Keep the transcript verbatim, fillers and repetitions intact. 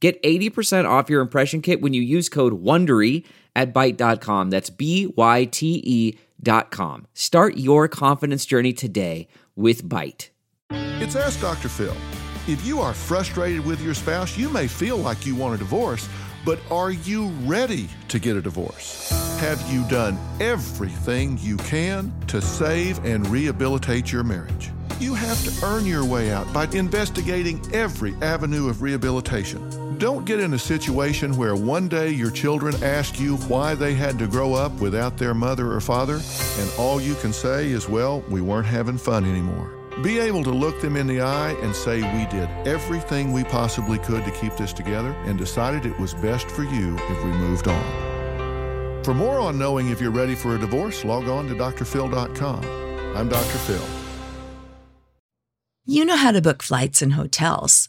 Get eighty percent off your impression kit when you use code WONDERY at byte dot com. That's B Y T E dot com. Start your confidence journey today with Byte. It's Ask Doctor Phil. If you are frustrated with your spouse, you may feel like you want a divorce, but are you ready to get a divorce? Have you done everything you can to save and rehabilitate your marriage? You have to earn your way out by investigating every avenue of rehabilitation. Don't get in a situation where one day your children ask you why they had to grow up without their mother or father, and all you can say is, well, we weren't having fun anymore. Be able to look them in the eye and say, we did everything we possibly could to keep this together and decided it was best for you if we moved on. For more on knowing if you're ready for a divorce, log on to d r phil dot com. I'm Doctor Phil. You know how to book flights and hotels.